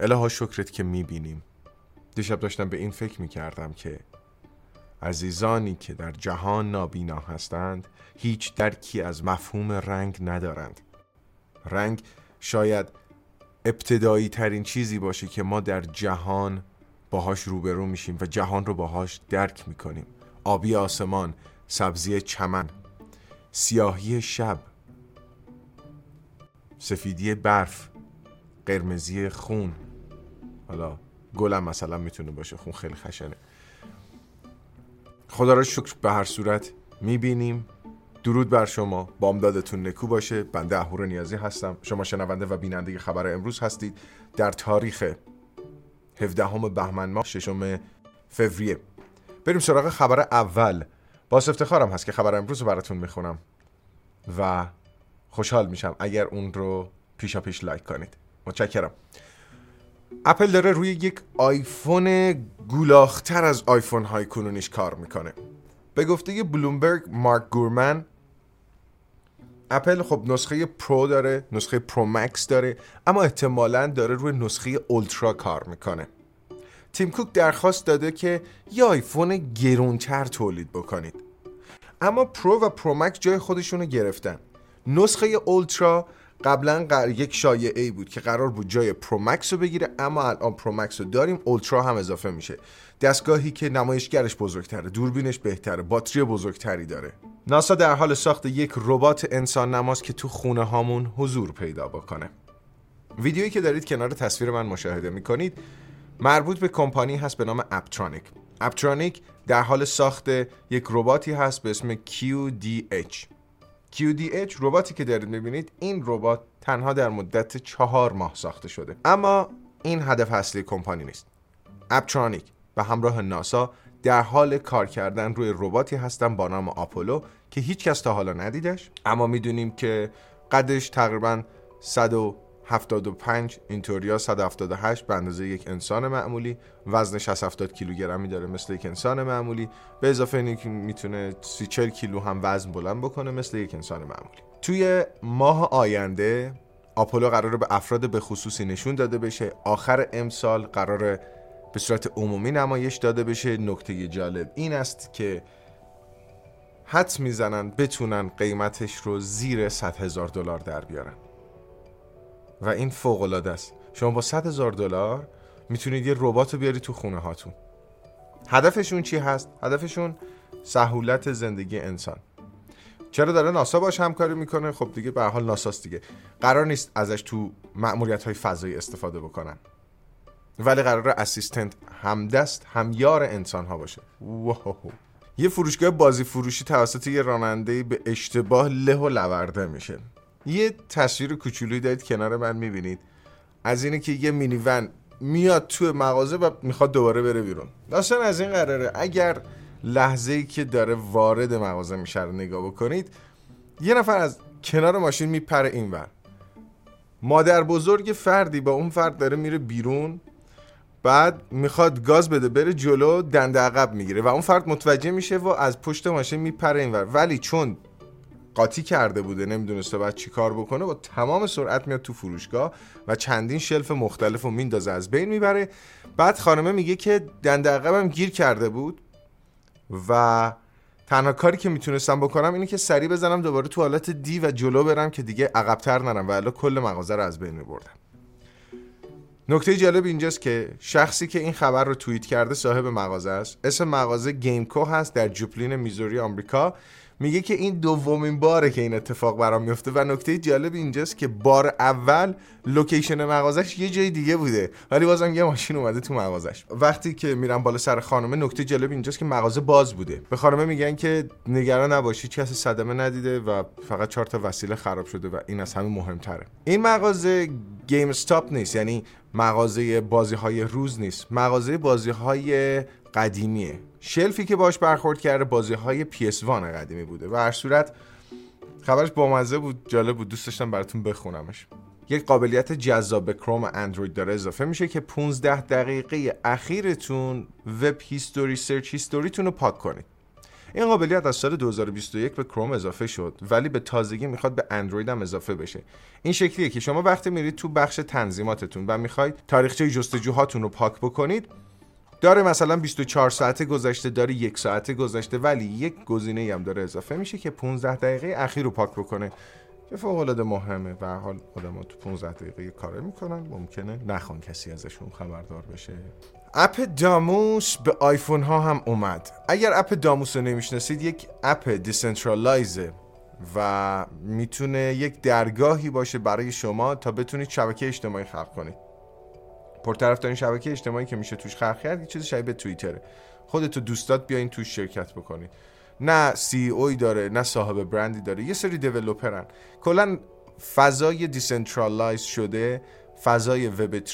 الها شکرت که میبینیم. دیشب داشتم به این فکر میکردم که عزیزانی که در جهان نابینا هستند هیچ درکی از مفهوم رنگ ندارند. رنگ شاید ابتدایی ترین چیزی باشه که ما در جهان باهاش روبرو میشیم و جهان رو باهاش درک میکنیم. آبی آسمان، سبزی چمن، سیاهی شب، سفیدی برف، قرمزی خون، حالا گلم مثلا میتونه باشه، خون خیلی خشنه. خدا را شکر به هر صورت میبینیم. درود بر شما، بامدادتون نکو باشه. بنده اهور نیازی هستم، شما شنونده و بیننده خبر امروز هستید در تاریخ 17 بهمن ماه 6 فوریه. بریم سراغ خبر اول. باز افتخارم هست که خبر امروز رو براتون میخونم و خوشحال میشم اگر اون رو پیشا پیش لایک کنید. متشکرم. اپل داره روی یک آیفون گولاختر از آیفون های کنونیش کار میکنه. به گفته بلومبرگ مارک گورمن، اپل خب نسخه پرو داره، نسخه پرو مکس داره، اما احتمالاً داره روی نسخه اولترا کار میکنه. تیم کوک درخواست داده که یه آیفون گرونتر تولید بکنید. اما پرو و پرو مکس جای خودشونو گرفتن. نسخه اولترا قبلا یک شایعه بود که قرار بود جای پرو مکس رو بگیره، اما الان پرو مکس رو داریم، اولترا هم اضافه میشه. دستگاهی که نمایشگرش بزرگتره، دوربینش بهتره، باتری بزرگتری داره. ناسا در حال ساخت یک ربات انسان نماز که تو خونه هامون حضور پیدا بکنه. ویدیویی که دارید کنار تصویر من مشاهده میکنید مربوط به کمپانی هست به نام اپترونیک. اپترونیک در حال ساخت یک رباتی هست به اسم QDH. QDH رباتی که دارید میبینید، این ربات تنها در مدت 4 ماه ساخته شده، اما این هدف اصلی کمپانی نیست. اپترونیک و همراه ناسا در حال کار کردن روی رباتی هستن با نام آپولو که هیچ کس تا حالا ندیدش، اما میدونیم که قدش تقریبا 175 اینطوری ها 178 به اندازه یک انسان معمولی، وزنش 70 کیلوگرمی داره مثل یک انسان معمولی، به اضافه اینکه میتونه 34 کیلو هم وزن بلند بکنه مثل یک انسان معمولی. توی ماه آینده آپولو قراره به افراد به خصوصی نشون داده بشه، آخر امسال قراره به صورت عمومی نمایش داده بشه. نکته جالب این است که حدس میزنن بتونن قیمتش رو زیر $100,000 در بیارن و این فوق‌العاده است. شما با $100,000 میتونید یه ربات رو بیاری تو خونه هاتون. هدفشون چی هست؟ هدفشون سهولت زندگی انسان. چرا داره ناسا باش همکاری میکنه؟ خب دیگه به هر حال ناساست دیگه، قرار نیست ازش تو مأموریت‌های فضایی استفاده بکنن، ولی قراره اسیستنت، همدست، همیار انسان ها باشه. واو. یه فروشگاه بازی فروشی توسط یه راننده به اشتباه له و لورده میشه. یه تصویر کوچولویی دارید کنار من میبینید از اینه که یه مینیون میاد تو مغازه و میخواد دوباره بره بیرون. داستان از این قراره، اگر لحظه‌ای که داره وارد مغازه میشه رو نگاه بکنید، یه نفر از کنار ماشین میپره اینور، مادر بزرگ فردی با اون فرد داره میره بیرون، بعد میخواد گاز بده بره جلو، دنده عقب میگیره و اون فرد متوجه میشه و از پشت ماشین میپره اینور، ولی چون قاطی کرده بوده نمیدونسته بعد چی کار بکنه، با تمام سرعت میاد تو فروشگاه و چندین شلف مختلف رو میندازه از بین میبره. بعد خانمه میگه که دنده عقبم گیر کرده بود و تنها کاری که میتونستم بکنم اینه که سری بزنم دوباره تو حالت دی و جلو برم که دیگه عقب‌تر نرم و الا کل مغازه رو از بین میبردم. نکته جالب اینجاست که شخصی که این خبر رو توییت کرده صاحب مغازه است. اسم مغازه گیمکو هست در جوپلین میزوری آمریکا. میگه که این دومین باره که این اتفاق برام میفته و نکته جالب اینجاست که بار اول لوکیشن مغازش یه جای دیگه بوده، ولی بازم یه ماشین اومده تو مغازش. وقتی که میرم بالا سر خانمه، نکته جالب اینجاست که مغازه باز بوده. به خانمه میگن که نگران نباشی، کسی صدمه ندیده و فقط 4 تا وسیله خراب شده و این از همه مهمتره. این مغازه گیم استاپ نیست، یعنی مغازه بازی‌های روز نیست، مغازه بازی‌های قدیمیه. شلفی که باش برخورد کرده بازی‌های PS1 قدیمی بوده. و هر صورت خبرش بامزه بود، جالب بود، دوست داشتم براتون بخونمش. یک قابلیت جذاب به کروم اندروید داره اضافه میشه که 15 دقیقه اخیرتون وب هیستوری، سرچ هیستوریتون رو پاک کنید. این قابلیت از سال 2021 به کروم اضافه شد، ولی به تازگی میخواد به اندروید هم اضافه بشه. این شکلیه که شما وقتی میرید تو بخش تنظیماتتون و میخواید تاریخچه جستجوهاتون رو پاک بکنید، داره مثلا 24 ساعت گذشته، داره 1 ساعت گذشته، ولی یک گزینه‌ای هم داره اضافه میشه که 15 دقیقه اخیر رو پاک بکنه. که فوق‌العاده مهمه. به هر حال آدم‌ها تو 15 دقیقه کار میکنن، ممکنه نخوان کسی ازشون خبردار بشه. اپ داموس به آیفون ها هم اومد. اگر اپ داموس رو نمیشناسید، یک اپ دیسنترالایزه و میتونه یک درگاهی باشه برای شما تا بتونید شبکه اجتماعی خلق کنید. پرطرفدارین شبکه اجتماعی که میشه توش خلق کرد، یه چیزی شبیه به توییتره. خودتو دوستات بیاین توش شرکت بکنید. نه سی اوی داره، نه صاحب برندی داره، یه سری دیولپرن. کلا فضای دیسنترالایز شده، فضای وب 3،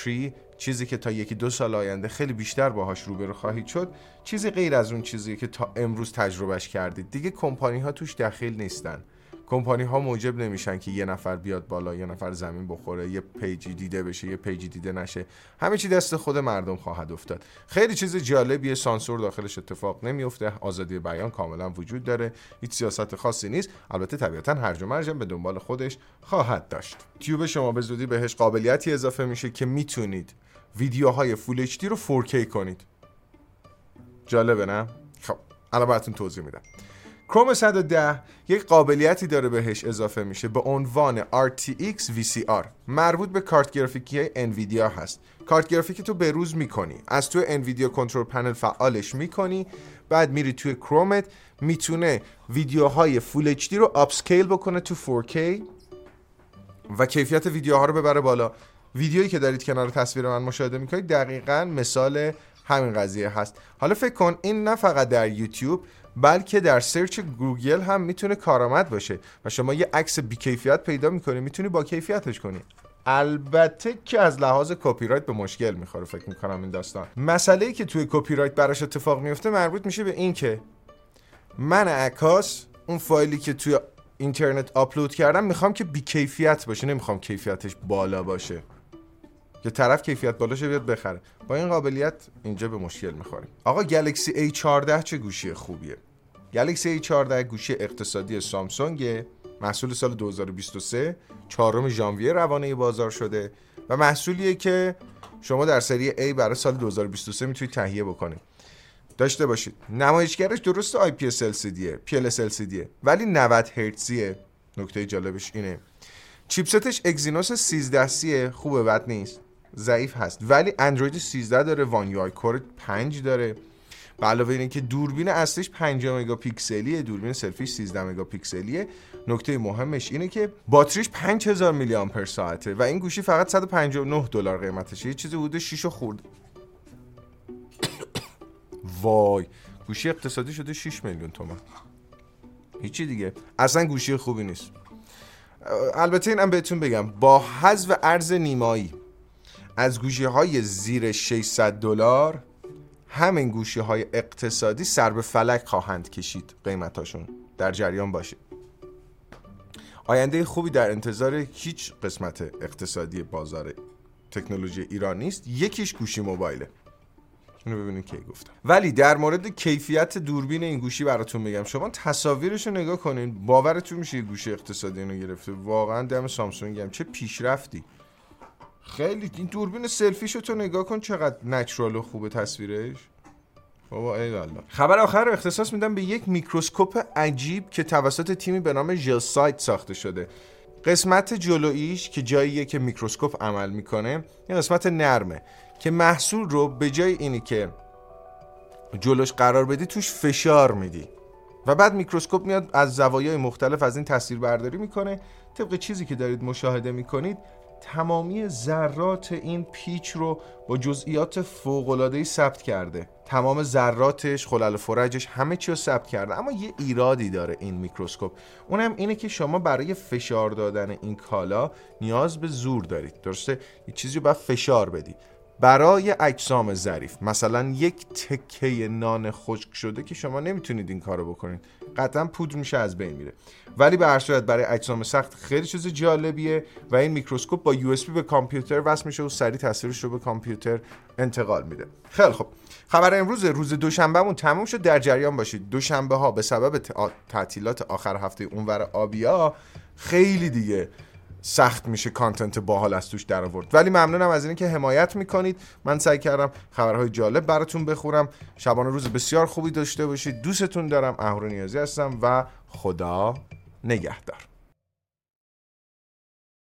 چیزی که تا یکی دو سال آینده خیلی بیشتر باهاش روبرو خواهید شد، چیزی غیر از اون چیزی که تا امروز تجربهش کردید. دیگه کمپانی ها توش دخیل نیستن. کمپانی ها موجب نمیشن که یه نفر بیاد بالا، یه نفر زمین بخوره، یه پیجی دیده بشه، یه پیجی دیده نشه. همه چی دست خود مردم خواهد افتاد. خیلی چیز جالبیه، سانسور داخلش اتفاق نمیفته، آزادی بیان کاملا وجود داره، هیچ سیاست خاصی نیست. البته طبیعتا هرج و مرج به دنبال خودش خواهد داشت. یوتیوب شما به زودی بهش قابلیتی اضافه میشه که میتونید ویدیوهای فول اچ دی رو 4K کنید. جالبه نه؟ خب الان براتون توضیح میدم. کروم 110 یک قابلیتی داره بهش اضافه میشه به عنوان RTX VCR، مربوط به کارت گرافیکی انویدیا هست. کارت گرافیکی تو بروز میکنی، از تو انویدیا کنترل پنل فعالش میکنی، بعد میری توی کرومت، میتونه ویدیوهای فول HD رو آپسکیل بکنه تو 4K و کیفیت ویدیوها رو ببره بالا. ویدیویی که دارید کنار تصویر من مشاهده میکنید دقیقاً مثال همین قضیه هست. حالا فکر کن این نه فقط در یوتیوب، بلکه در سرچ گوگل هم میتونه کارآمد باشه و شما یه عکس بی‌کیفیت پیدا می‌کنی، میتونی با کیفیتش کنی. البته که از لحاظ کپی رایت به مشکل می‌خوره فکر می‌کنم این داستان. مسئله‌ای که توی کپی رایت براش اتفاق میفته مربوط میشه به این که من عکاس اون فایلی که توی اینترنت آپلود کردم می‌خوام که بی‌کیفیت باشه، نمی‌خوام کیفیتش بالا باشه. یه طرف کیفیت بالاشه بیاد بخره. با این قابلیت اینجا به مشکل میخوریم. آقا گلکسی A14 چه گوشی خوبیه؟ گلکسی A14 گوشی اقتصادی سامسونگه، محصول سال 2023، 4 ژانویه روانه بازار شده و محصولیه که شما در سری A برای سال 2023 میتونید تهیه بکنید. داشته باشید. نمایشگرش درست IPS LCDه، ولی 90 هرتزیه. نکته جالبش اینه. چیپستش Exynos 13 سیه، خوبه بد نیست. ضعیف هست ولی اندروید 13 داره، وان یو آی کور 5 داره. به علاوه اینه که دوربین اصلیش 5 مگاپیکسلیه، دوربین سلفیش 13 مگاپیکسلیه. نکته مهمش اینه که باتریش 5000 میلی آمپر ساعته و این گوشی فقط $159 قیمتشه، یه چیزی حدود 6 خورده. وای، گوشی اقتصادی شده 6 میلیون تومان. هیچی دیگه، اصلا گوشی خوبی نیست. البته اینم بهتون بگم، با حذف ارز نیمایی از گوشی‌های زیر $600 همین گوشی‌های اقتصادی سر به فلک خواهند کشید قیمتاشون. در جریان باشید. آینده خوبی در انتظار هیچ قسمت اقتصادی بازار تکنولوژی ایران نیست. یکیش گوشی موبایله. اینو ببینید کی گفتم. ولی در مورد کیفیت دوربین این گوشی براتون میگم. شما تصاویرش رو نگاه کنین، باورتون میشه گوشی اقتصادی اینو گرفته. واقعا دم سامسونگ هم چه پیشرفتی. خیلی این دوربین سلفیشو تو نگاه کن چقدر نچرال و خوبه تصویرش. بابا ای والله. خبر آخر رو اختصاص میدم به یک میکروسکوپ عجیب که توسط تیمی به نام ژلسایت ساخته شده. قسمت جلویش که جاییه که میکروسکوپ عمل میکنه، این قسمت نرمه که محصول رو به جای اینی که جلوش قرار بدی توش فشار میدی و بعد میکروسکوپ میاد از زوایای مختلف از این تصویر برداری میکنه. طبق چیزی که دارید مشاهده میکنید تمامی ذرات این پیچ رو با جزئیات فوق‌العاده‌ای ثبت کرده. تمام ذراتش، خلل فرجش، همه چی رو ثبت کرده. اما یه ایرادی داره این میکروسکوپ. اونم اینه که شما برای فشار دادن این کالا نیاز به زور دارید. درسته؟ یه چیزی رو باید فشار بدی. برای اجسام ظریف، مثلا یک تکه نان خشک شده که شما نمیتونید این کارو بکنید. قطعا پودر میشه از بین میره. ولی به هر صورت برای اجسام سخت خیلی چیز جالبیه و این میکروسکوپ با USB به کامپیوتر وصل میشه و سریع تاثیرش رو به کامپیوتر انتقال میده. خیلی خوب، خبر امروز روز دوشنبهمون تموم شد. در جریان باشید دوشنبه ها به سبب تعطیلات آخر هفته اونور آبیا خیلی دیگه سخت میشه کانتنت باحال از توش در آورد. ولی ممنونم از اینکه حمایت میکنید. من سعی کردم خبرهای جالب براتون بخورم. شبانه روز بسیار خوبی داشته باشید. دوستتون دارم. اهورا نیازی هستم و خدا نگهدار.